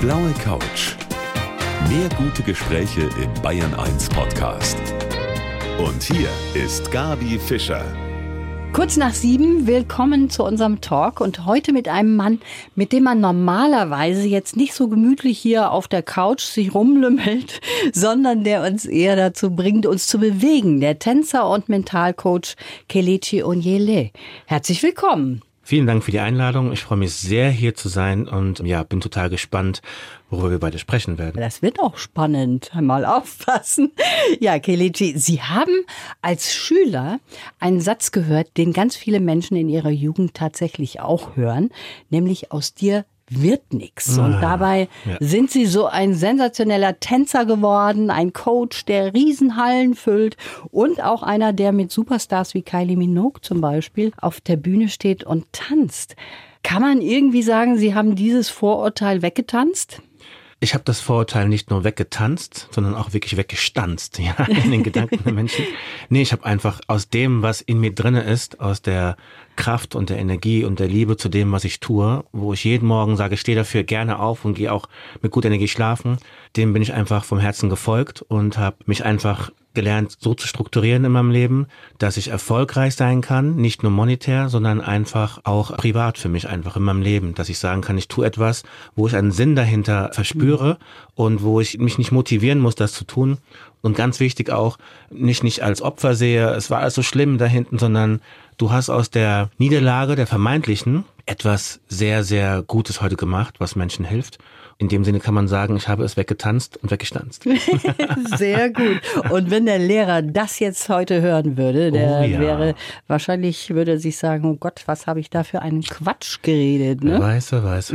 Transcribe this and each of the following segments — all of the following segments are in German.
blaue Couch. Mehr gute Gespräche im Bayern 1 Podcast. Und hier ist Gabi Fischer. Kurz nach 7, willkommen zu unserem Talk und heute mit einem Mann, mit dem man normalerweise jetzt nicht so gemütlich hier auf der Couch sich rumlümmelt, sondern der uns eher dazu bringt, uns zu bewegen, der Tänzer und Mentalcoach Kelechi Onyele. Herzlich willkommen. Vielen Dank für die Einladung. Ich freue mich sehr, hier zu sein und ja, bin total gespannt, worüber wir beide sprechen werden. Das wird auch spannend. Mal aufpassen. Ja, Kelechi, Sie haben als Schüler einen Satz gehört, den ganz viele Menschen in ihrer Jugend tatsächlich auch hören, nämlich aus dir wird nichts. Und dabei sind Sie so ein sensationeller Tänzer geworden, ein Coach, der Riesenhallen füllt und auch einer, der mit Superstars wie Kylie Minogue zum Beispiel auf der Bühne steht und tanzt. Kann man irgendwie sagen, Sie haben dieses Vorurteil weggetanzt? Ich habe das Vorurteil nicht nur weggetanzt, sondern auch wirklich weggestanzt, ja, in den Gedanken der Menschen. Nee, ich habe einfach aus dem, was in mir drinne ist, aus der Kraft und der Energie und der Liebe zu dem, was ich tue, wo ich jeden Morgen sage, ich stehe dafür gerne auf und gehe auch mit guter Energie schlafen, dem bin ich einfach vom Herzen gefolgt und habe mich einfach gelernt, so zu strukturieren in meinem Leben, dass ich erfolgreich sein kann, nicht nur monetär, sondern einfach auch privat für mich einfach in meinem Leben, dass ich sagen kann, ich tue etwas, wo ich einen Sinn dahinter verspüre und wo ich mich nicht motivieren muss, das zu tun. Und ganz wichtig auch, nicht als Opfer sehe, es war alles so schlimm da hinten, sondern du hast aus der Niederlage, der vermeintlichen, etwas sehr, sehr Gutes heute gemacht, was Menschen hilft. In dem Sinne kann man sagen, ich habe es weggetanzt und weggestanzt. Sehr gut. Und wenn der Lehrer das jetzt heute hören würde, der wäre wahrscheinlich, würde er sich sagen, oh Gott, was habe ich da für einen Quatsch geredet. Ne? Wer weiß.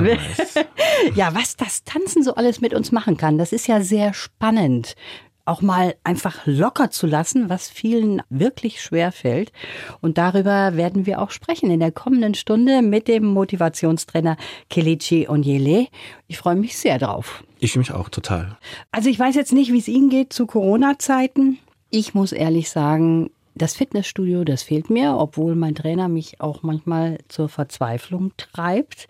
Ja, was das Tanzen so alles mit uns machen kann, das ist ja sehr spannend. Auch mal einfach locker zu lassen, was vielen wirklich schwer fällt. Und darüber werden wir auch sprechen in der kommenden Stunde mit dem Motivationstrainer Kelechi Onyele. Ich freue mich sehr drauf. Ich mich auch total. Also ich weiß jetzt nicht, wie es Ihnen geht zu Corona-Zeiten. Ich muss ehrlich sagen, das Fitnessstudio, das fehlt mir, obwohl mein Trainer mich auch manchmal zur Verzweiflung treibt.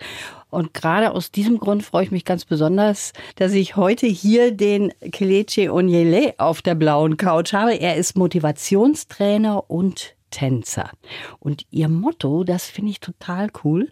Und gerade aus diesem Grund freue ich mich ganz besonders, dass ich heute hier den Kelechi Onyele auf der blauen Couch habe. Er ist Motivationstrainer und Tänzer. Und ihr Motto, das finde ich total cool,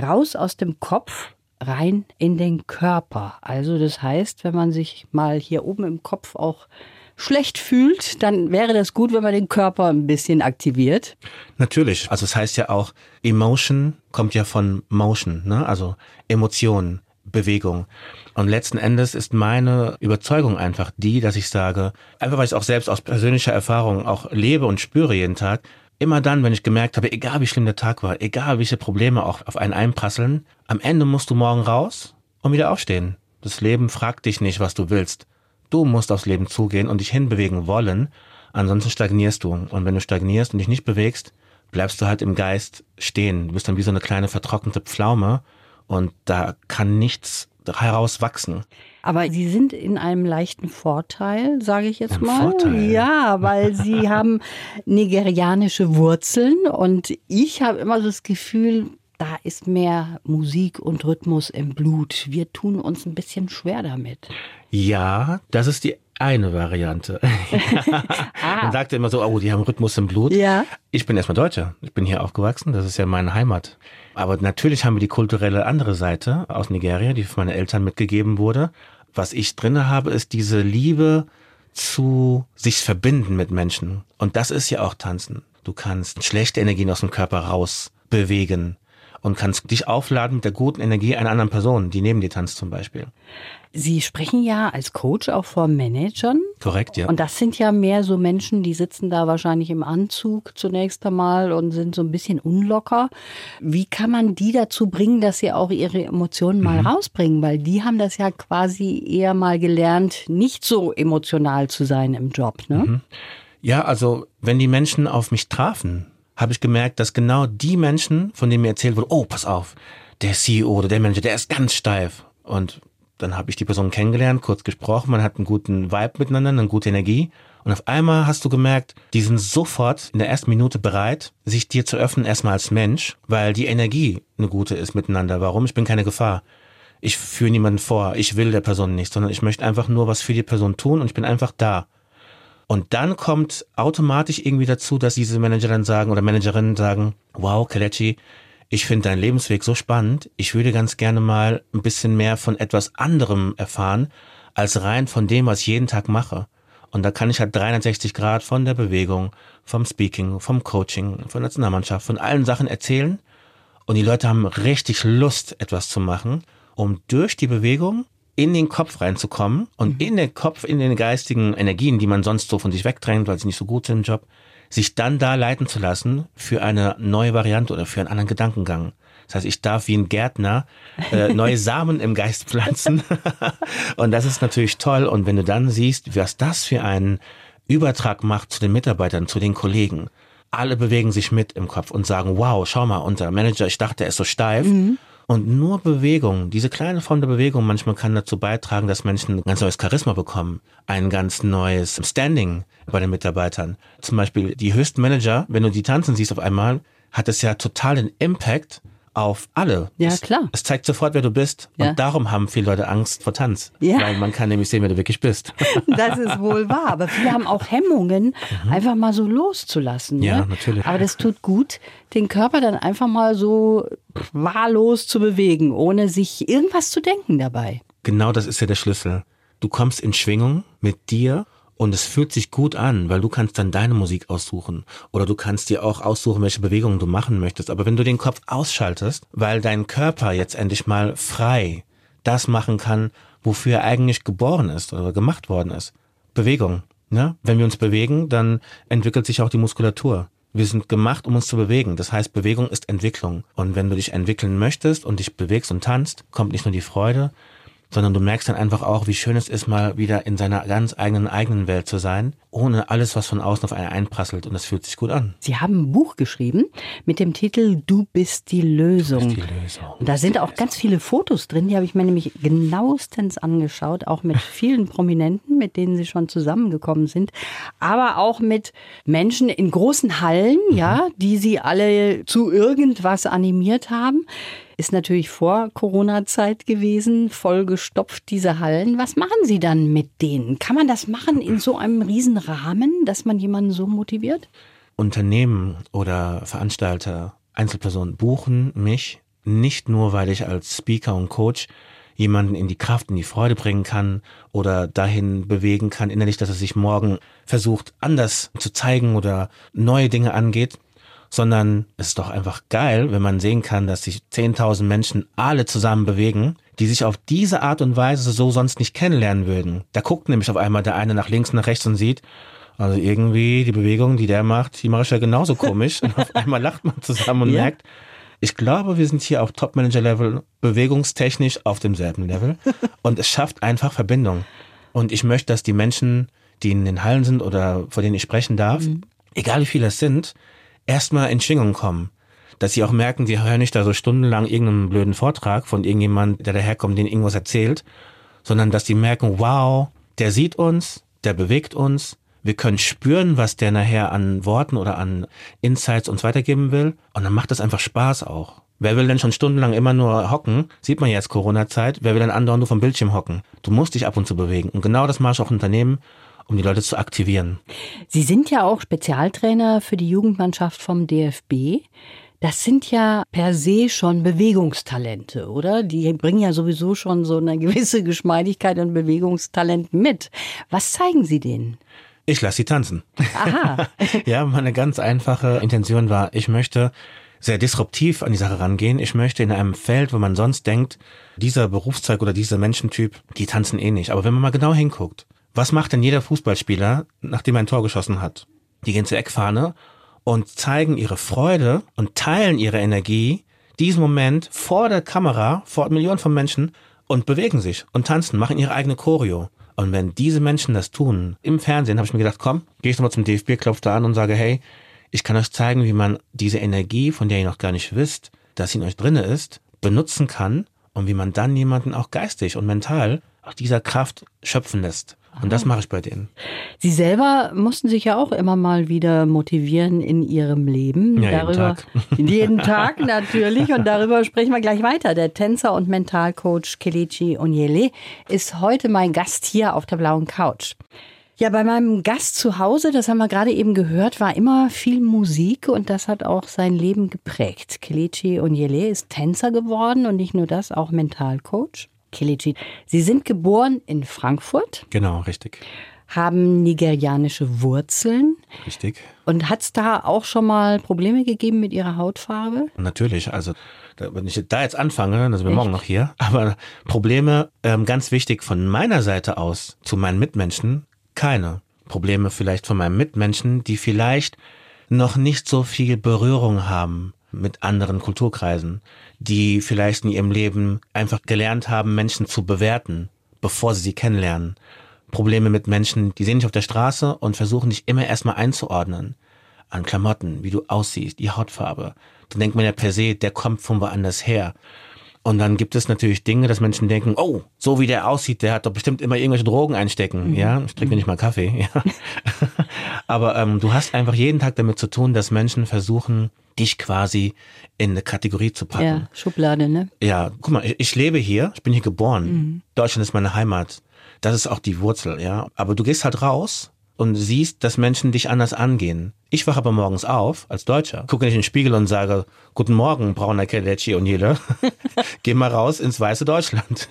raus aus dem Kopf, rein in den Körper. Also das heißt, wenn man sich mal hier oben im Kopf auch schlecht fühlt, dann wäre das gut, wenn man den Körper ein bisschen aktiviert. Natürlich. Also es heißt ja auch, Emotion kommt ja von Motion, ne? Also Emotionen, Bewegung. Und letzten Endes ist meine Überzeugung einfach die, dass ich sage, einfach weil ich es auch selbst aus persönlicher Erfahrung auch lebe und spüre jeden Tag, immer dann, wenn ich gemerkt habe, egal wie schlimm der Tag war, egal welche Probleme auch auf einen einprasseln, am Ende musst du morgen raus und wieder aufstehen. Das Leben fragt dich nicht, was du willst. Du musst aufs Leben zugehen und dich hinbewegen wollen, ansonsten stagnierst du. Und wenn du stagnierst und dich nicht bewegst, bleibst du halt im Geist stehen. Du bist dann wie so eine kleine vertrocknete Pflaume und da kann nichts herauswachsen. Aber Sie sind in einem leichten Vorteil, sage ich jetzt mal. Vorteil. Ja, weil Sie haben nigerianische Wurzeln und ich habe immer so das Gefühl, da ist mehr Musik und Rhythmus im Blut. Wir tun uns ein bisschen schwer damit. Ja, das ist die eine Variante. Man sagt immer so, oh, die haben Rhythmus im Blut. Ja. Ich bin erstmal Deutscher. Ich bin hier aufgewachsen. Das ist ja meine Heimat. Aber natürlich haben wir die kulturelle andere Seite aus Nigeria, die von meinen Eltern mitgegeben wurde. Was ich drin habe, ist diese Liebe zu sich verbinden mit Menschen. Und das ist ja auch Tanzen. Du kannst schlechte Energien aus dem Körper raus bewegen. Und kannst dich aufladen mit der guten Energie einer anderen Person, die neben dir tanzt zum Beispiel. Sie sprechen ja als Coach auch vor Managern. Korrekt, ja. Und das sind ja mehr so Menschen, die sitzen da wahrscheinlich im Anzug zunächst einmal und sind so ein bisschen unlocker. Wie kann man die dazu bringen, dass sie auch ihre Emotionen mal rausbringen? Weil die haben das ja quasi eher mal gelernt, nicht so emotional zu sein im Job, ne? Mhm. Ja, also wenn die Menschen auf mich trafen, habe ich gemerkt, dass genau die Menschen, von denen mir erzählt wurde, oh, pass auf, der CEO oder der Manager, der ist ganz steif. Und dann habe ich die Person kennengelernt, kurz gesprochen, man hat einen guten Vibe miteinander, eine gute Energie. Und auf einmal hast du gemerkt, die sind sofort in der ersten Minute bereit, sich dir zu öffnen, erstmal als Mensch, weil die Energie eine gute ist miteinander. Warum? Ich bin keine Gefahr. ich führe niemanden vor, ich will der Person nichts, sondern ich möchte einfach nur was für die Person tun und ich bin einfach da. Und dann kommt automatisch irgendwie dazu, dass diese Manager dann sagen oder Managerinnen sagen, wow, Kelechi, ich finde deinen Lebensweg so spannend, ich würde ganz gerne mal ein bisschen mehr von etwas anderem erfahren, als rein von dem, was ich jeden Tag mache. Und da kann ich halt 360 Grad von der Bewegung, vom Speaking, vom Coaching, von der Nationalmannschaft, von allen Sachen erzählen. Und die Leute haben richtig Lust, etwas zu machen, um durch die Bewegung in den Kopf reinzukommen und in den Kopf, in den geistigen Energien, die man sonst so von sich wegdrängt, weil sie nicht so gut sind im Job, sich dann da leiten zu lassen für eine neue Variante oder für einen anderen Gedankengang. Das heißt, ich darf wie ein Gärtner neue Samen im Geist pflanzen und das ist natürlich toll. Und wenn du dann siehst, was das für einen Übertrag macht zu den Mitarbeitern, zu den Kollegen, alle bewegen sich mit im Kopf und sagen, wow, schau mal, unser Manager, ich dachte, er ist so steif. Mhm. Und nur Bewegung, diese kleine Form der Bewegung manchmal kann dazu beitragen, dass Menschen ein ganz neues Charisma bekommen, ein ganz neues Standing bei den Mitarbeitern. Zum Beispiel die höchsten Manager, wenn du die tanzen siehst auf einmal, hat es ja total einen Impact auf alle. Ja, klar. Es zeigt sofort, wer du bist. Ja. Und darum haben viele Leute Angst vor Tanz. Ja. Weil man kann nämlich sehen, wer du wirklich bist. Das ist wohl wahr. Aber viele haben auch Hemmungen, einfach mal so loszulassen. Ja, ne? Natürlich. Aber das tut gut, den Körper dann einfach mal so wahllos zu bewegen, ohne sich irgendwas zu denken dabei. Genau, das ist ja der Schlüssel. Du kommst in Schwingung mit dir. Und es fühlt sich gut an, weil du kannst dann deine Musik aussuchen oder du kannst dir auch aussuchen, welche Bewegungen du machen möchtest. Aber wenn du den Kopf ausschaltest, weil dein Körper jetzt endlich mal frei das machen kann, wofür er eigentlich geboren ist oder gemacht worden ist. Bewegung. Ne? Wenn wir uns bewegen, dann entwickelt sich auch die Muskulatur. Wir sind gemacht, um uns zu bewegen. Das heißt, Bewegung ist Entwicklung. Und wenn du dich entwickeln möchtest und dich bewegst und tanzt, kommt nicht nur die Freude, sondern du merkst dann einfach auch, wie schön es ist, mal wieder in seiner ganz eigenen Welt zu sein, ohne alles, was von außen auf einen einprasselt. Und das fühlt sich gut an. Sie haben ein Buch geschrieben mit dem Titel Du bist die Lösung. Du bist die Lösung. Und da sind auch ganz viele Fotos drin, die habe ich mir nämlich genauestens angeschaut, auch mit vielen Prominenten, mit denen Sie schon zusammengekommen sind, aber auch mit Menschen in großen Hallen, ja, die Sie alle zu irgendwas animiert haben. Ist natürlich vor Corona-Zeit gewesen, vollgestopft diese Hallen. Was machen Sie dann mit denen? Kann man das machen in so einem Riesenrahmen, dass man jemanden so motiviert? Unternehmen oder Veranstalter, Einzelpersonen buchen mich nicht nur, weil ich als Speaker und Coach jemanden in die Kraft, in die Freude bringen kann oder dahin bewegen kann, innerlich, dass er sich morgen versucht, anders zu zeigen oder neue Dinge angeht. Sondern es ist doch einfach geil, wenn man sehen kann, dass sich 10.000 Menschen alle zusammen bewegen, die sich auf diese Art und Weise so sonst nicht kennenlernen würden. Da guckt nämlich auf einmal der eine nach links, nach rechts und sieht, also irgendwie die Bewegung, die der macht, die mache ich ja genauso komisch. Und auf einmal lacht man zusammen und merkt, ich glaube, wir sind hier auf Top-Manager-Level, bewegungstechnisch auf demselben Level. Und es schafft einfach Verbindung. Und ich möchte, dass die Menschen, die in den Hallen sind oder vor denen ich sprechen darf, egal wie viele es sind, erstmal in Schwingung kommen, dass sie auch merken, sie hören nicht da so stundenlang irgendeinen blöden Vortrag von irgendjemandem, der daherkommt, denen irgendwas erzählt, sondern dass die merken, wow, der sieht uns, der bewegt uns, wir können spüren, was der nachher an Worten oder an Insights uns weitergeben will und dann macht das einfach Spaß auch. Wer will denn schon stundenlang immer nur hocken? Sieht man jetzt Corona-Zeit, wer will dann andauernd nur vom Bildschirm hocken? Du musst dich ab und zu bewegen und genau das mache ich auch im Unternehmen, um die Leute zu aktivieren. Sie sind ja auch Spezialtrainer für die Jugendmannschaft vom DFB. Das sind ja per se schon Bewegungstalente, oder? Die bringen ja sowieso schon so eine gewisse Geschmeidigkeit und Bewegungstalent mit. Was zeigen Sie denen? Ich lasse sie tanzen. Aha. Ja, meine ganz einfache Intention war, ich möchte sehr disruptiv an die Sache rangehen. Ich möchte in einem Feld, wo man sonst denkt, dieser Berufszweig oder dieser Menschentyp, die tanzen eh nicht. Aber wenn man mal genau hinguckt, was macht denn jeder Fußballspieler, nachdem er ein Tor geschossen hat? Die gehen zur Eckfahne und zeigen ihre Freude und teilen ihre Energie, diesen Moment vor der Kamera, vor Millionen von Menschen und bewegen sich und tanzen, machen ihre eigene Choreo. Und wenn diese Menschen das tun, im Fernsehen, habe ich mir gedacht, komm, gehe ich nochmal zum DFB, klopfe da an und sage, hey, ich kann euch zeigen, wie man diese Energie, von der ihr noch gar nicht wisst, dass sie in euch drinne ist, benutzen kann und wie man dann jemanden auch geistig und mental aus dieser Kraft schöpfen lässt. Und das mache ich bei denen. Sie selber mussten sich ja auch immer mal wieder motivieren in Ihrem Leben. Ja, darüber, jeden Tag natürlich. Und darüber sprechen wir gleich weiter. Der Tänzer und Mentalcoach Kelechi Onyele ist heute mein Gast hier auf der blauen Couch. Ja, bei meinem Gast zu Hause, das haben wir gerade eben gehört, war immer viel Musik und das hat auch sein Leben geprägt. Kelechi Onyele ist Tänzer geworden und nicht nur das, auch Mentalcoach. Kelechi, Sie sind geboren in Frankfurt. Genau, richtig. Haben nigerianische Wurzeln. Richtig. Und hat es da auch schon mal Probleme gegeben mit Ihrer Hautfarbe? Natürlich, also wenn ich da jetzt anfange, dann sind wir morgen noch hier. Aber Probleme, ganz wichtig, von meiner Seite aus zu meinen Mitmenschen, keine. Probleme vielleicht von meinen Mitmenschen, die vielleicht noch nicht so viel Berührung haben mit anderen Kulturkreisen, die vielleicht in ihrem Leben einfach gelernt haben, Menschen zu bewerten, bevor sie sie kennenlernen. Probleme mit Menschen, die sehen dich auf der Straße und versuchen dich immer erstmal einzuordnen. An Klamotten, wie du aussiehst, die Hautfarbe. Dann denkt man ja per se, der kommt von woanders her. Und dann gibt es natürlich Dinge, dass Menschen denken, oh, so wie der aussieht, der hat doch bestimmt immer irgendwelche Drogen einstecken. Mhm. Ja, ich trinke nicht mal Kaffee. Ja. Aber du hast einfach jeden Tag damit zu tun, dass Menschen versuchen, dich quasi in eine Kategorie zu packen. Ja, Schublade, ne? Ja, guck mal, ich lebe hier, ich bin hier geboren. Mhm. Deutschland ist meine Heimat. Das ist auch die Wurzel, ja. Aber du gehst halt raus und siehst, dass Menschen dich anders angehen. Ich wache aber morgens auf, als Deutscher, gucke nicht in den Spiegel und sage, guten Morgen, brauner Kelechi Onyele, geh mal raus ins weiße Deutschland.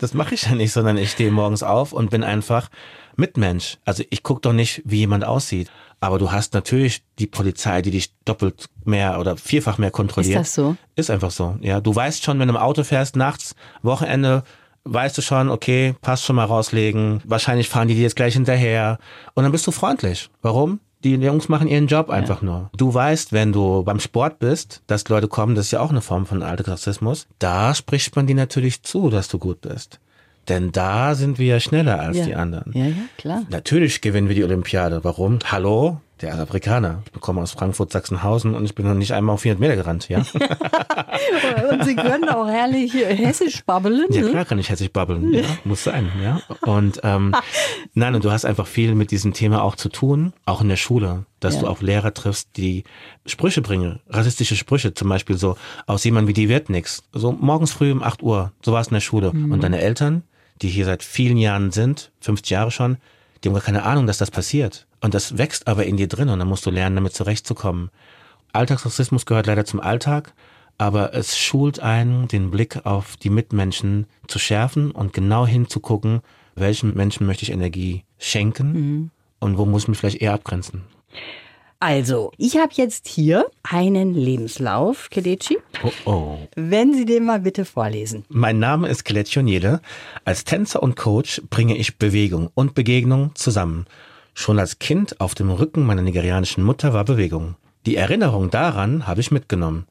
Das mache ich ja nicht, sondern ich stehe morgens auf und bin einfach Mitmensch. Also ich gucke doch nicht, wie jemand aussieht. Aber du hast natürlich die Polizei, die dich doppelt mehr oder vierfach mehr kontrolliert. Ist das so? Ist einfach so, ja. Du weißt schon, wenn du im Auto fährst, nachts, Wochenende, weißt du schon, okay, passt schon mal rauslegen, wahrscheinlich fahren die dir jetzt gleich hinterher und dann bist du freundlich. Warum? Die Jungs machen ihren Job einfach nur. Du weißt, wenn du beim Sport bist, dass Leute kommen, das ist ja auch eine Form von Alltagsrassismus, da spricht man dir natürlich zu, dass du gut bist. Denn da sind wir ja schneller als die anderen. Ja, ja, klar. Natürlich gewinnen wir die Olympiade. Warum? Hallo? Der Afrikaner. Ich komme aus Frankfurt, Sachsenhausen und ich bin noch nicht einmal auf 400 Meter gerannt. Ja. Und Sie können auch herrlich hessisch babbeln. Ja, klar kann ich hessisch babbeln. Ja, muss sein. Ja. Und nein, und du hast einfach viel mit diesem Thema auch zu tun, auch in der Schule, dass du auch Lehrer triffst, die Sprüche bringen, rassistische Sprüche, zum Beispiel so, aus jemandem wie die wird nix. So morgens früh um 8 Uhr, so war es in der Schule. Mhm. Und deine Eltern, die hier seit vielen Jahren sind, 50 Jahre schon, die haben gar keine Ahnung, dass das passiert. Und das wächst aber in dir drin und dann musst du lernen, damit zurechtzukommen. Alltagsrassismus gehört leider zum Alltag, aber es schult einen, den Blick auf die Mitmenschen zu schärfen und genau hinzugucken, welchen Menschen möchte ich Energie schenken und wo muss ich mich vielleicht eher abgrenzen. Also, ich habe jetzt hier einen Lebenslauf, Kelechi. Oh, oh. Wenn Sie den mal bitte vorlesen. Mein Name ist Kelechi Onyele. Als Tänzer und Coach bringe ich Bewegung und Begegnung zusammen. Schon als Kind auf dem Rücken meiner nigerianischen Mutter war Bewegung. Die Erinnerung daran habe ich mitgenommen.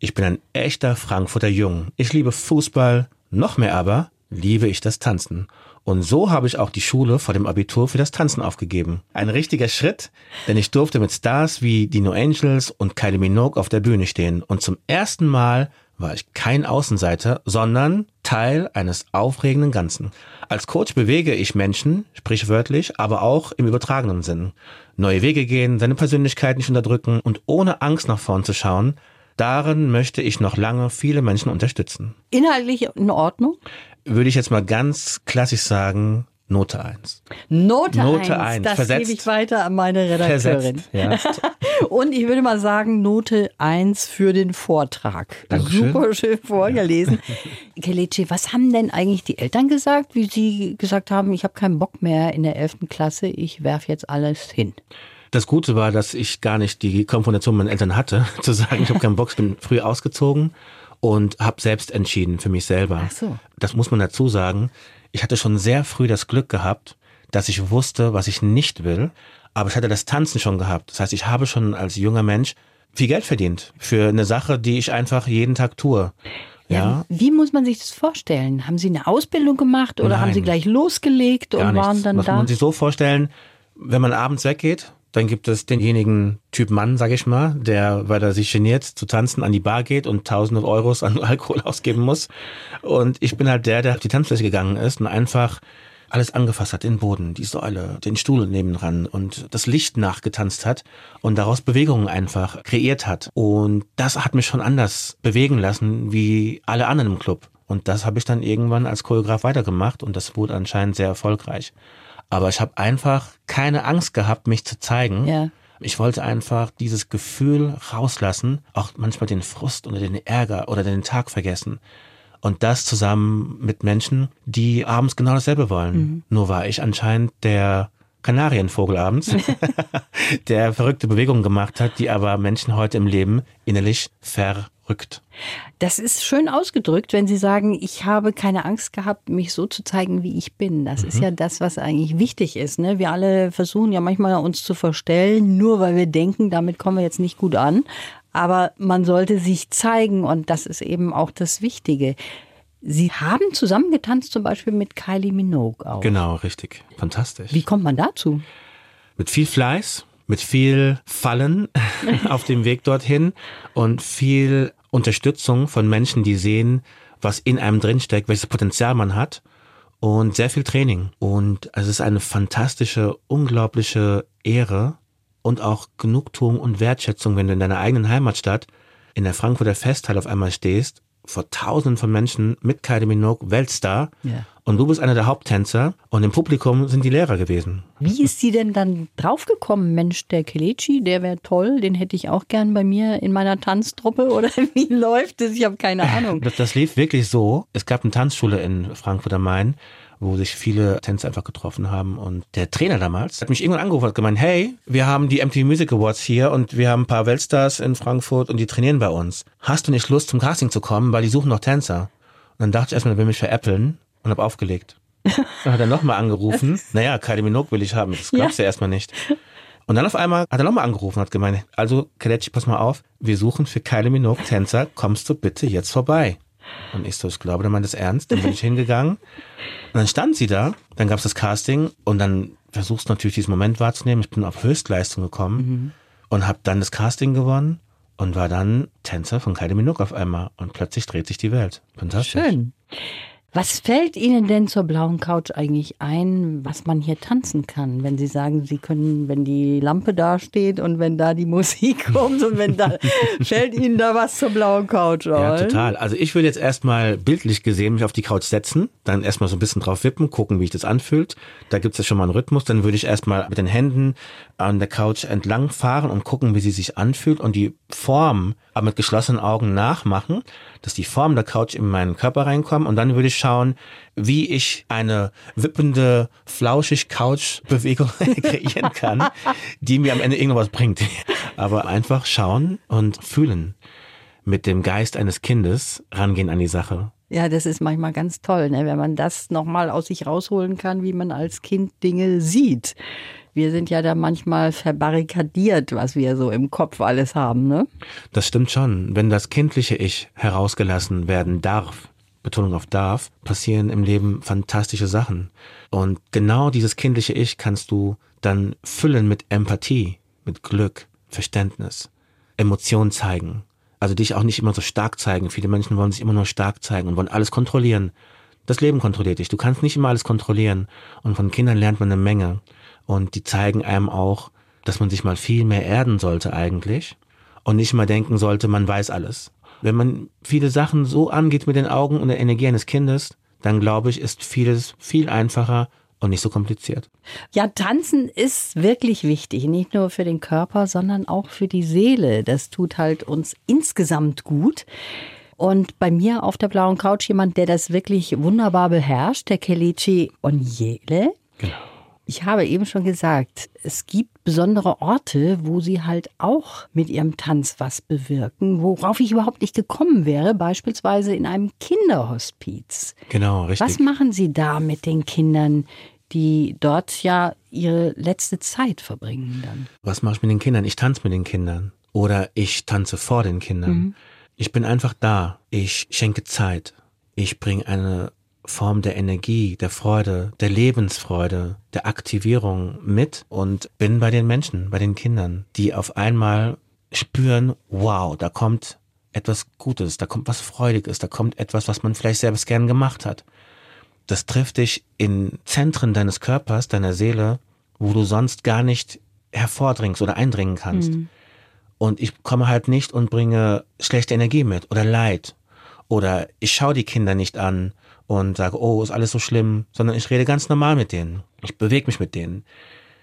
Ich bin ein echter Frankfurter Jung. Ich liebe Fußball, noch mehr aber liebe ich das Tanzen. Und so habe ich auch die Schule vor dem Abitur für das Tanzen aufgegeben. Ein richtiger Schritt, denn ich durfte mit Stars wie die No Angels und Kylie Minogue auf der Bühne stehen. Und zum ersten Mal war ich kein Außenseiter, sondern Teil eines aufregenden Ganzen. Als Coach bewege ich Menschen, sprichwörtlich, aber auch im übertragenen Sinn. Neue Wege gehen, seine Persönlichkeit nicht unterdrücken und ohne Angst nach vorn zu schauen, darin möchte ich noch lange viele Menschen unterstützen. Inhaltlich in Ordnung? Würde ich jetzt mal ganz klassisch sagen, Note 1. Note 1. Das versetzt, gebe ich weiter an meine Redakteurin. Versetzt, ja. Und ich würde mal sagen, Note 1 für den Vortrag. Dankeschön. Super schön vorgelesen. Ja. Kelechi, was haben denn eigentlich die Eltern gesagt, wie sie gesagt haben, ich habe keinen Bock mehr in der 11. Klasse, ich werfe jetzt alles hin? Das Gute war, dass ich gar nicht die Konfrontation mit meinen Eltern hatte, zu sagen, ich habe keinen Bock, ich bin früh ausgezogen. Und habe selbst entschieden für mich selber. Ach so. Das muss man dazu sagen. Ich hatte schon sehr früh das Glück gehabt, dass ich wusste, was ich nicht will. Aber ich hatte das Tanzen schon gehabt. Das heißt, ich habe schon als junger Mensch viel Geld verdient für eine Sache, die ich einfach jeden Tag tue. Ja. Wie muss man sich das vorstellen? Haben Sie eine Ausbildung gemacht oder haben Sie gleich losgelegt und waren dann da? Das muss man sich so vorstellen, wenn man abends weggeht, dann gibt es denjenigen Typ Mann, sag ich mal, der, weil er sich geniert zu tanzen, an die Bar geht und tausende Euros an Alkohol ausgeben muss. Und ich bin halt der auf die Tanzfläche gegangen ist und einfach alles angefasst hat, den Boden, die Säule, den Stuhl nebenan und das Licht nachgetanzt hat und daraus Bewegungen einfach kreiert hat. Und das hat mich schon anders bewegen lassen wie alle anderen im Club. Und das habe ich dann irgendwann als Choreograf weitergemacht und das wurde anscheinend sehr erfolgreich. Aber ich habe einfach keine Angst gehabt, mich zu zeigen. Ja. Ich wollte einfach dieses Gefühl rauslassen, auch manchmal den Frust oder den Ärger oder den Tag vergessen. Und das zusammen mit Menschen, die abends genau dasselbe wollen. Mhm. Nur war ich anscheinend der Kanarienvogel abends, der verrückte Bewegungen gemacht hat, die aber Menschen heute im Leben innerlich verrückt. Das ist schön ausgedrückt, wenn Sie sagen, ich habe keine Angst gehabt, mich so zu zeigen, wie ich bin. Das ist ja das, was eigentlich wichtig ist, ne? Wir alle versuchen ja manchmal, uns zu verstellen, nur weil wir denken, damit kommen wir jetzt nicht gut an. Aber man sollte sich zeigen und das ist eben auch das Wichtige. Sie haben zusammengetanzt, zum Beispiel mit Kylie Minogue auch. Genau, richtig. Fantastisch. Wie kommt man dazu? Mit viel Fleiß, mit viel Fallen auf dem Weg dorthin und viel Unterstützung von Menschen, die sehen, was in einem drinsteckt, welches Potenzial man hat und sehr viel Training. Und es ist eine fantastische, unglaubliche Ehre und auch Genugtuung und Wertschätzung, wenn du in deiner eigenen Heimatstadt in der Frankfurter Festhalle auf einmal stehst, vor Tausenden von Menschen mit Kylie Minogue, Weltstar. Yeah. Und du bist einer der Haupttänzer und im Publikum sind die Lehrer gewesen. Wie ist sie denn dann draufgekommen? Mensch, der Kelechi, der wäre toll, den hätte ich auch gern bei mir in meiner Tanztruppe oder wie läuft das? Ich habe keine Ahnung. Das lief wirklich so. Es gab eine Tanzschule in Frankfurt am Main, wo sich viele Tänzer einfach getroffen haben. Und der Trainer damals hat mich irgendwann angerufen und hat gemeint, hey, wir haben die MTV Music Awards hier und wir haben ein paar Weltstars in Frankfurt und die trainieren bei uns. Hast du nicht Lust, zum Casting zu kommen, weil die suchen noch Tänzer? Und dann dachte ich erstmal, der will mich veräppeln und habe aufgelegt. Dann hat er nochmal angerufen, naja, Kylie Minogue will ich haben, das gab's ja erstmal nicht. Und dann auf einmal hat er nochmal angerufen und hat gemeint, also Kelechi, pass mal auf, wir suchen für Kylie Minogue Tänzer, kommst du bitte jetzt vorbei? Und ich so, ich glaube, der meint das ernst. Dann bin ich hingegangen. Und dann stand sie da, dann gab es das Casting und dann versuchst du natürlich diesen Moment wahrzunehmen. Ich bin auf Höchstleistung gekommen und habe dann das Casting gewonnen und war dann Tänzer von Kylie Minogue auf einmal. Und plötzlich dreht sich die Welt. Fantastisch. Schön. Was fällt Ihnen denn zur blauen Couch eigentlich ein, was man hier tanzen kann, wenn Sie sagen, Sie können, wenn die Lampe da steht und wenn da die Musik kommt und wenn da, fällt Ihnen da was zur blauen Couch ein? Ja, total. Also ich würde jetzt erstmal bildlich gesehen mich auf die Couch setzen, dann erstmal so ein bisschen drauf wippen, gucken, wie sich das anfühlt. Da gibt es ja schon mal einen Rhythmus. Dann würde ich erstmal mit den Händen an der Couch entlang fahren und gucken, wie sie sich anfühlt und die Form, aber mit geschlossenen Augen nachmachen, dass die Form der Couch in meinen Körper reinkommt und dann würde ich schauen, wie ich eine wippende, flauschig Couch-Bewegung kreieren kann, die mir am Ende irgendwas bringt. Aber einfach schauen und fühlen. Mit dem Geist eines Kindes rangehen an die Sache. Ja, das ist manchmal ganz toll, ne? Wenn man das nochmal aus sich rausholen kann, wie man als Kind Dinge sieht. Wir sind ja da manchmal verbarrikadiert, was wir so im Kopf alles haben, ne? Das stimmt schon. Wenn das kindliche Ich herausgelassen werden darf, Betonung auf darf, passieren im Leben fantastische Sachen. Und genau dieses kindliche Ich kannst du dann füllen mit Empathie, mit Glück, Verständnis, Emotionen zeigen. Also dich auch nicht immer so stark zeigen. Viele Menschen wollen sich immer nur stark zeigen und wollen alles kontrollieren. Das Leben kontrolliert dich. Du kannst nicht immer alles kontrollieren. Und von Kindern lernt man eine Menge. Und die zeigen einem auch, dass man sich mal viel mehr erden sollte eigentlich. Und nicht mal denken sollte, man weiß alles. Wenn man viele Sachen so angeht mit den Augen und der Energie eines Kindes, dann glaube ich, ist vieles viel einfacher und nicht so kompliziert. Ja, Tanzen ist wirklich wichtig, nicht nur für den Körper, sondern auch für die Seele. Das tut halt uns insgesamt gut. Und bei mir auf der blauen Couch jemand, der das wirklich wunderbar beherrscht, der Kelechi Onyele. Genau. Ich habe eben schon gesagt, es gibt besondere Orte, wo Sie halt auch mit Ihrem Tanz was bewirken, worauf ich überhaupt nicht gekommen wäre, beispielsweise in einem Kinderhospiz. Genau, richtig. Was machen Sie da mit den Kindern, die dort ja ihre letzte Zeit verbringen dann? Was mache ich mit den Kindern? Ich tanze mit den Kindern oder ich tanze vor den Kindern. Ich bin einfach da. Ich schenke Zeit. Ich bringe eine Form der Energie, der Freude, der Lebensfreude, der Aktivierung mit und bin bei den Menschen, bei den Kindern, die auf einmal spüren, wow, da kommt etwas Gutes, da kommt was Freudiges, da kommt etwas, was man vielleicht selbst gern gemacht hat. Das trifft dich in Zentren deines Körpers, deiner Seele, wo du sonst gar nicht hervordringst oder eindringen kannst. Mhm. Und ich komme halt nicht und bringe schlechte Energie mit oder Leid. Oder ich schaue die Kinder nicht an und sage, oh, ist alles so schlimm, sondern ich rede ganz normal mit denen. Ich bewege mich mit denen.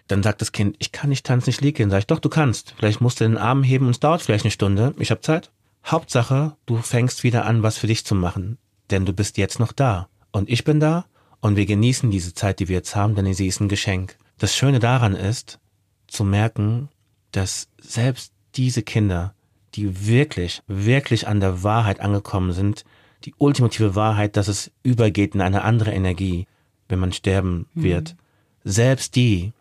Dann sagt das Kind, ich kann nicht tanzen, ich liege hin. Sag ich, doch, du kannst. Vielleicht musst du den Arm heben und es dauert vielleicht eine Stunde. Ich habe Zeit. Hauptsache, du fängst wieder an, was für dich zu machen. Denn du bist jetzt noch da. Und ich bin da und wir genießen diese Zeit, die wir jetzt haben, denn sie ist ein Geschenk. Das Schöne daran ist, zu merken, dass selbst diese Kinder, die wirklich, wirklich an der Wahrheit angekommen sind, die ultimative Wahrheit, dass es übergeht in eine andere Energie, wenn man sterben wird, selbst die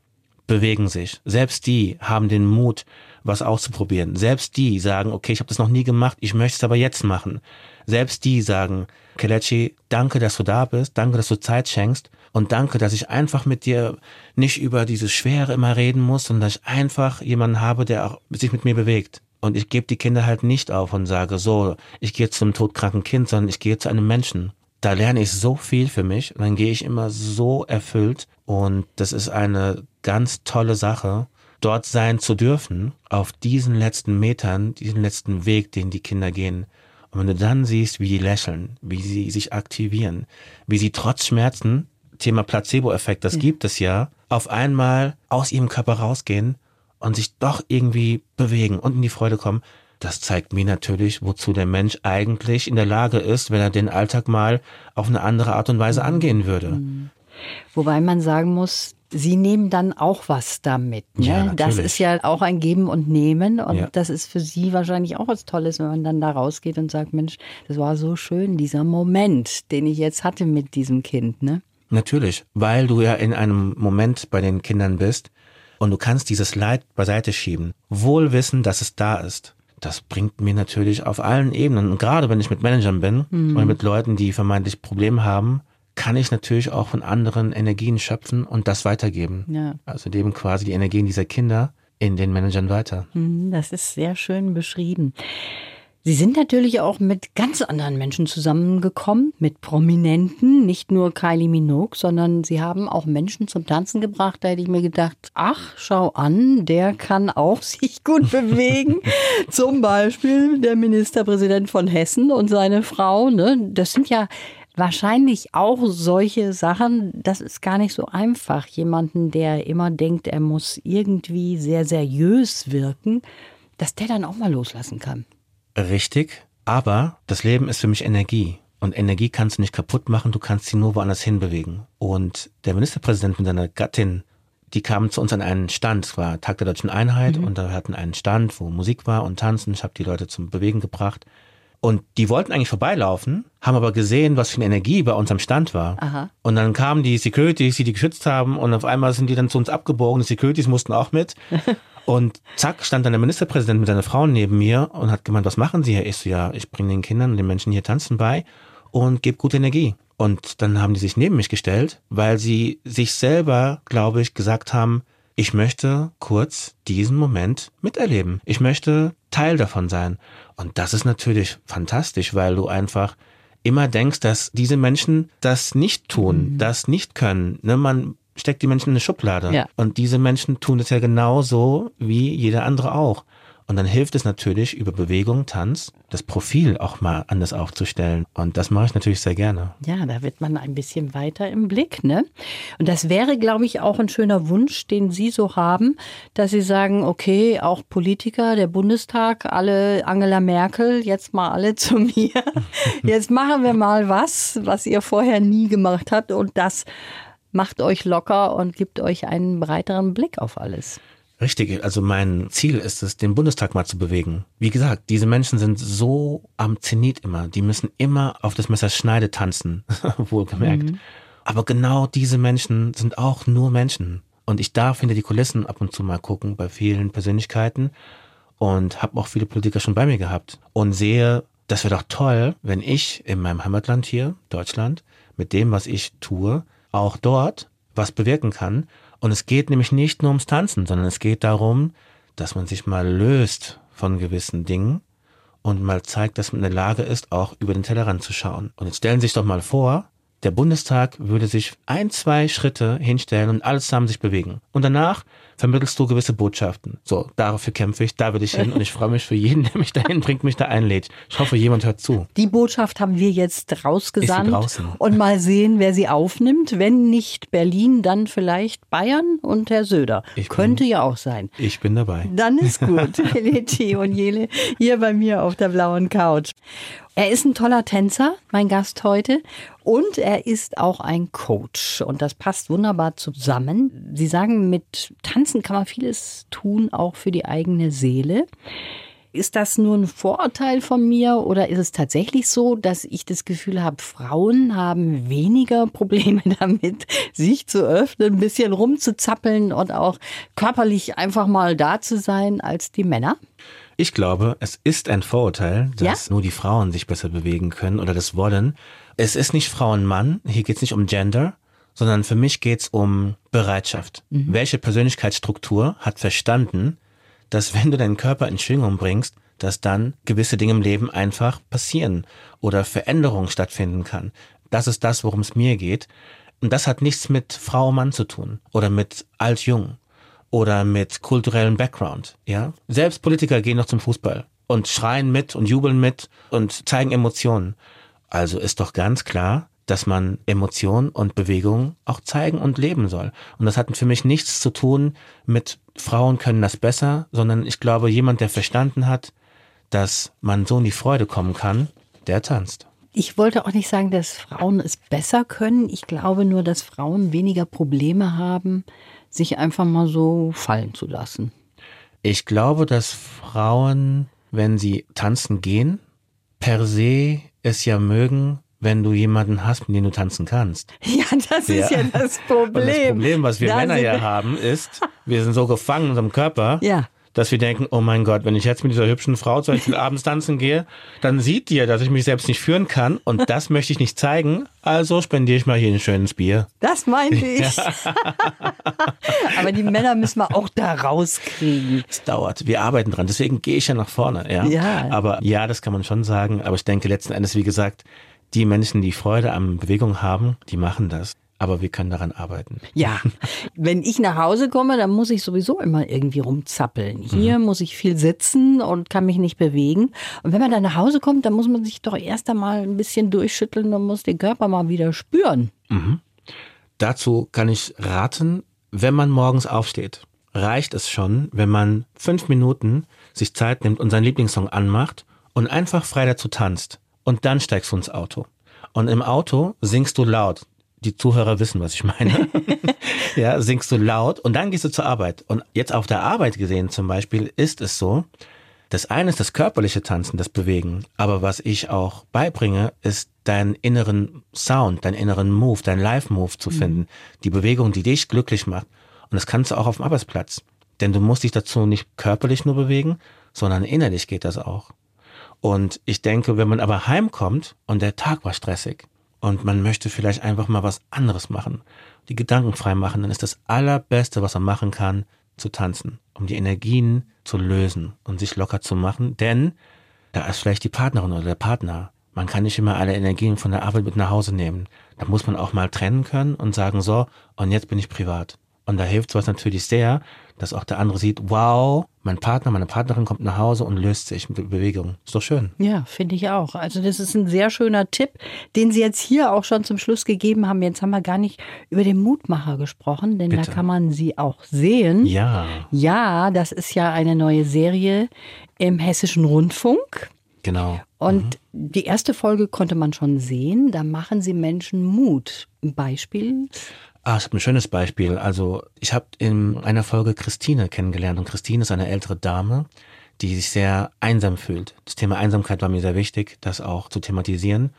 bewegen sich, selbst die haben den Mut, was auszuprobieren, selbst die sagen, okay, ich habe das noch nie gemacht, ich möchte es aber jetzt machen, selbst die sagen, Kelechi, danke, dass du da bist, danke, dass du Zeit schenkst und danke, dass ich einfach mit dir nicht über dieses Schwere immer reden muss, sondern dass ich einfach jemanden habe, der auch sich mit mir bewegt. Und ich gebe die Kinder halt nicht auf und sage, so, ich gehe zu einem todkranken Kind, sondern ich gehe zu einem Menschen. Da lerne ich so viel für mich und dann gehe ich immer so erfüllt und das ist eine ganz tolle Sache, dort sein zu dürfen, auf diesen letzten Metern, diesen letzten Weg, den die Kinder gehen. Und wenn du dann siehst, wie die lächeln, wie sie sich aktivieren, wie sie trotz Schmerzen, Thema Placebo-Effekt, das gibt es ja, auf einmal aus ihrem Körper rausgehen und sich doch irgendwie bewegen und in die Freude kommen, das zeigt mir natürlich, wozu der Mensch eigentlich in der Lage ist, wenn er den Alltag mal auf eine andere Art und Weise angehen würde. Mhm. Wobei man sagen muss, Sie nehmen dann auch was damit. Ne? Ja, das ist ja auch ein Geben und Nehmen. Und das ist für Sie wahrscheinlich auch was Tolles, wenn man dann da rausgeht und sagt, Mensch, das war so schön, dieser Moment, den ich jetzt hatte mit diesem Kind. Ne? Natürlich, weil du ja in einem Moment bei den Kindern bist, und du kannst dieses Leid beiseite schieben, wohl wissen, dass es da ist. Das bringt mir natürlich auf allen Ebenen. Und gerade wenn ich mit Managern bin und mit Leuten, die vermeintlich Probleme haben, kann ich natürlich auch von anderen Energien schöpfen und das weitergeben. Ja. Also geben quasi die Energien dieser Kinder in den Managern weiter. Das ist sehr schön beschrieben. Sie sind natürlich auch mit ganz anderen Menschen zusammengekommen, mit Prominenten, nicht nur Kylie Minogue, sondern Sie haben auch Menschen zum Tanzen gebracht. Da hätte ich mir gedacht, ach, schau an, der kann auch sich gut bewegen. Zum Beispiel der Ministerpräsident von Hessen und seine Frau. Ne? Das sind ja wahrscheinlich auch solche Sachen. Das ist gar nicht so einfach, jemanden, der immer denkt, er muss irgendwie sehr seriös wirken, dass der dann auch mal loslassen kann. Richtig, aber das Leben ist für mich Energie. Und Energie kannst du nicht kaputt machen, du kannst sie nur woanders hinbewegen. Und der Ministerpräsident mit seiner Gattin, die kamen zu uns an einen Stand, es war Tag der Deutschen Einheit und da hatten einen Stand, wo Musik war und Tanzen. Ich habe die Leute zum Bewegen gebracht. Und die wollten eigentlich vorbeilaufen, haben aber gesehen, was für eine Energie bei uns am Stand war. Aha. Und dann kamen die Securities, die geschützt haben und auf einmal sind die dann zu uns abgebogen. Die Securities mussten auch mit. Und zack, stand dann der Ministerpräsident mit seiner Frau neben mir und hat gemeint, was machen Sie hier? Ich so, ja, ich bringe den Kindern und den Menschen hier Tanzen bei und gebe gute Energie. Und dann haben die sich neben mich gestellt, weil sie sich selber, glaube ich, gesagt haben, ich möchte kurz diesen Moment miterleben. Ich möchte Teil davon sein. Und das ist natürlich fantastisch, weil du einfach immer denkst, dass diese Menschen das nicht tun, das nicht können. Ne, man steckt die Menschen in eine Schublade. Ja. Und diese Menschen tun es ja genauso wie jeder andere auch. Und dann hilft es natürlich, über Bewegung, Tanz, das Profil auch mal anders aufzustellen. Und das mache ich natürlich sehr gerne. Ja, da wird man ein bisschen weiter im Blick, ne? Und das wäre, glaube ich, auch ein schöner Wunsch, den Sie so haben, dass Sie sagen, okay, auch Politiker, der Bundestag, alle Angela Merkel, jetzt mal alle zu mir. Jetzt machen wir mal was, was ihr vorher nie gemacht habt. Und das macht euch locker und gibt euch einen breiteren Blick auf alles. Richtig, also mein Ziel ist es, den Bundestag mal zu bewegen. Wie gesagt, diese Menschen sind so am Zenit immer. Die müssen immer auf das Messer Schneide tanzen, wohlgemerkt. Aber genau diese Menschen sind auch nur Menschen. Und ich darf hinter die Kulissen ab und zu mal gucken bei vielen Persönlichkeiten und habe auch viele Politiker schon bei mir gehabt und sehe, das wäre doch toll, wenn ich in meinem Heimatland hier, Deutschland, mit dem, was ich tue, auch dort was bewirken kann. Und es geht nämlich nicht nur ums Tanzen, sondern es geht darum, dass man sich mal löst von gewissen Dingen und mal zeigt, dass man in der Lage ist, auch über den Tellerrand zu schauen. Und jetzt stellen Sie sich doch mal vor, der Bundestag würde sich 1, 2 Schritte hinstellen und alles zusammen sich bewegen. Und danach vermittelst du gewisse Botschaften. So, dafür kämpfe ich, da will ich hin und ich freue mich für jeden, der mich dahin bringt, mich da einlädt. Ich hoffe, jemand hört zu. Die Botschaft haben wir jetzt rausgesandt und mal sehen, wer sie aufnimmt. Wenn nicht Berlin, dann vielleicht Bayern und Herr Söder. Könnte ja auch sein. Ich bin dabei. Dann ist gut. Kelechi Onyele hier bei mir auf der blauen Couch. Er ist ein toller Tänzer, mein Gast heute. Und er ist auch ein Coach. Und das passt wunderbar zusammen. Sie sagen, mit Tanzen kann man vieles tun, auch für die eigene Seele. Ist das nur ein Vorurteil von mir oder ist es tatsächlich so, dass ich das Gefühl habe, Frauen haben weniger Probleme damit, sich zu öffnen, ein bisschen rumzuzappeln und auch körperlich einfach mal da zu sein als die Männer? Ich glaube, es ist ein Vorurteil, dass nur die Frauen sich besser bewegen können oder das wollen. Es ist nicht Frau und Mann, hier geht es nicht um Gender, sondern für mich geht es um Bereitschaft. Mhm. Welche Persönlichkeitsstruktur hat verstanden, dass wenn du deinen Körper in Schwingung bringst, dass dann gewisse Dinge im Leben einfach passieren oder Veränderung stattfinden kann. Das ist das, worum es mir geht. Und das hat nichts mit Frau und Mann zu tun oder mit alt-jung oder mit kulturellem Background. Ja? Selbst Politiker gehen noch zum Fußball und schreien mit und jubeln mit und zeigen Emotionen. Also ist doch ganz klar, dass man Emotionen und Bewegungen auch zeigen und leben soll. Und das hat für mich nichts zu tun mit Frauen können das besser, sondern ich glaube, jemand, der verstanden hat, dass man so in die Freude kommen kann, der tanzt. Ich wollte auch nicht sagen, dass Frauen es besser können. Ich glaube nur, dass Frauen weniger Probleme haben, sich einfach mal so fallen zu lassen. Ich glaube, dass Frauen, wenn sie tanzen gehen, per se es ja mögen, wenn du jemanden hast, mit dem du tanzen kannst. Ja, das ist ja das Problem. Und das Problem, was wir Männer ja haben, ist, wir sind so gefangen in unserem Körper, dass wir denken, oh mein Gott, wenn ich jetzt mit dieser hübschen Frau zum Beispiel abends tanzen gehe, dann sieht die ja, dass ich mich selbst nicht führen kann und das möchte ich nicht zeigen. Also spendiere ich mal hier ein schönes Bier. Das meinte ich. Aber die Männer müssen wir auch da rauskriegen. Es dauert. Wir arbeiten dran. Deswegen gehe ich ja nach vorne. Ja. Aber ja, das kann man schon sagen. Aber ich denke letzten Endes, wie gesagt, die Menschen, die Freude an Bewegung haben, die machen das. Aber wir können daran arbeiten. Ja, wenn ich nach Hause komme, dann muss ich sowieso immer irgendwie rumzappeln. Hier muss ich viel sitzen und kann mich nicht bewegen. Und wenn man dann nach Hause kommt, dann muss man sich doch erst einmal ein bisschen durchschütteln und muss den Körper mal wieder spüren. Mhm. Dazu kann ich raten, wenn man morgens aufsteht, reicht es schon, wenn man 5 Minuten sich Zeit nimmt und seinen Lieblingssong anmacht und einfach frei dazu tanzt. Und dann steigst du ins Auto. Und im Auto singst du laut. Die Zuhörer wissen, was ich meine. Ja, singst du laut und dann gehst du zur Arbeit. Und jetzt auf der Arbeit gesehen zum Beispiel ist es so, das eine ist das körperliche Tanzen, das Bewegen. Aber was ich auch beibringe, ist deinen inneren Sound, deinen inneren Move, deinen Live-Move zu finden. Die Bewegung, die dich glücklich macht. Und das kannst du auch auf dem Arbeitsplatz. Denn du musst dich dazu nicht körperlich nur bewegen, sondern innerlich geht das auch. Und ich denke, wenn man aber heimkommt und der Tag war stressig und man möchte vielleicht einfach mal was anderes machen, die Gedanken frei machen, dann ist das Allerbeste, was man machen kann, zu tanzen, um die Energien zu lösen und sich locker zu machen. Denn da ist vielleicht die Partnerin oder der Partner. Man kann nicht immer alle Energien von der Arbeit mit nach Hause nehmen. Da muss man auch mal trennen können und sagen, so, und jetzt bin ich privat. Und da hilft sowas natürlich sehr, dass auch der andere sieht, wow, mein Partner, meine Partnerin kommt nach Hause und löst sich mit Bewegung. Ist doch schön. Ja, finde ich auch. Also das ist ein sehr schöner Tipp, den Sie jetzt hier auch schon zum Schluss gegeben haben. Jetzt haben wir gar nicht über den Mutmacher gesprochen, denn da kann man Sie auch sehen. Ja. Ja, das ist ja eine neue Serie im Hessischen Rundfunk. Genau. Und die erste Folge konnte man schon sehen. Da machen Sie Menschen Mut. Ein Beispiel? Ich habe ein schönes Beispiel. Also ich habe in einer Folge Christine kennengelernt und Christine ist eine ältere Dame, die sich sehr einsam fühlt. Das Thema Einsamkeit war mir sehr wichtig, das auch zu thematisieren.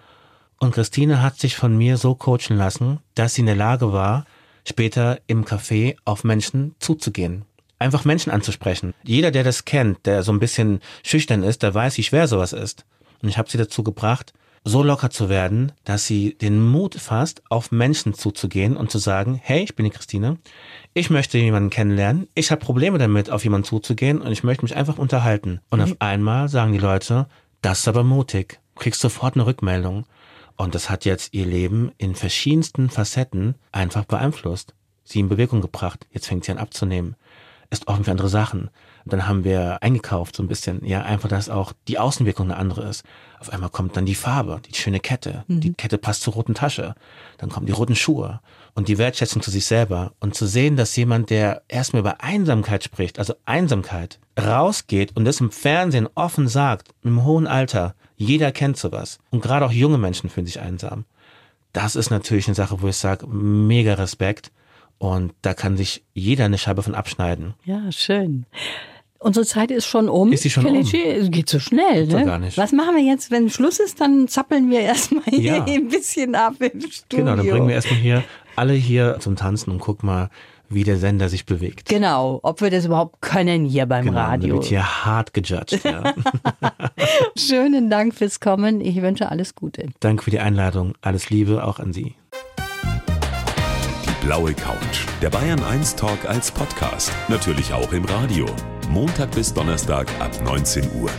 Und Christine hat sich von mir so coachen lassen, dass sie in der Lage war, später im Café auf Menschen zuzugehen. Einfach Menschen anzusprechen. Jeder, der das kennt, der so ein bisschen schüchtern ist, der weiß, wie schwer sowas ist. Und ich habe sie dazu gebracht, so locker zu werden, dass sie den Mut fasst, auf Menschen zuzugehen und zu sagen, hey, ich bin die Christine, ich möchte jemanden kennenlernen, ich habe Probleme damit, auf jemanden zuzugehen und ich möchte mich einfach unterhalten. Und auf einmal sagen die Leute, das ist aber mutig, kriegst sofort eine Rückmeldung. Und das hat jetzt ihr Leben in verschiedensten Facetten einfach beeinflusst, sie in Bewegung gebracht. Jetzt fängt sie an abzunehmen, ist offen für andere Sachen. Und dann haben wir eingekauft so ein bisschen, ja, einfach, dass auch die Außenwirkung eine andere ist. Auf einmal kommt dann die Farbe, die schöne Kette. Mhm. Die Kette passt zur roten Tasche. Dann kommen die roten Schuhe und die Wertschätzung zu sich selber. Und zu sehen, dass jemand, der erstmal über Einsamkeit spricht, also Einsamkeit, rausgeht und das im Fernsehen offen sagt, im hohen Alter, jeder kennt sowas. Und gerade auch junge Menschen fühlen sich einsam. Das ist natürlich eine Sache, wo ich sage, mega Respekt. Und da kann sich jeder eine Scheibe von abschneiden. Ja, schön. Unsere Zeit ist schon um. Ist sie schon Kelechi, um? Es geht so schnell. Ne? Gar nicht. Was machen wir jetzt, wenn Schluss ist? Dann zappeln wir erstmal hier ein bisschen ab im Studio. Genau, dann bringen wir erstmal hier alle hier zum Tanzen und guck mal, wie der Sender sich bewegt. Genau, ob wir das überhaupt können hier beim Radio. Genau, wird hier hart gejudged. Ja. Schönen Dank fürs Kommen. Ich wünsche alles Gute. Danke für die Einladung. Alles Liebe auch an Sie. Die blaue Couch. Der Bayern 1 Talk als Podcast. Natürlich auch im Radio. Montag bis Donnerstag ab 19 Uhr.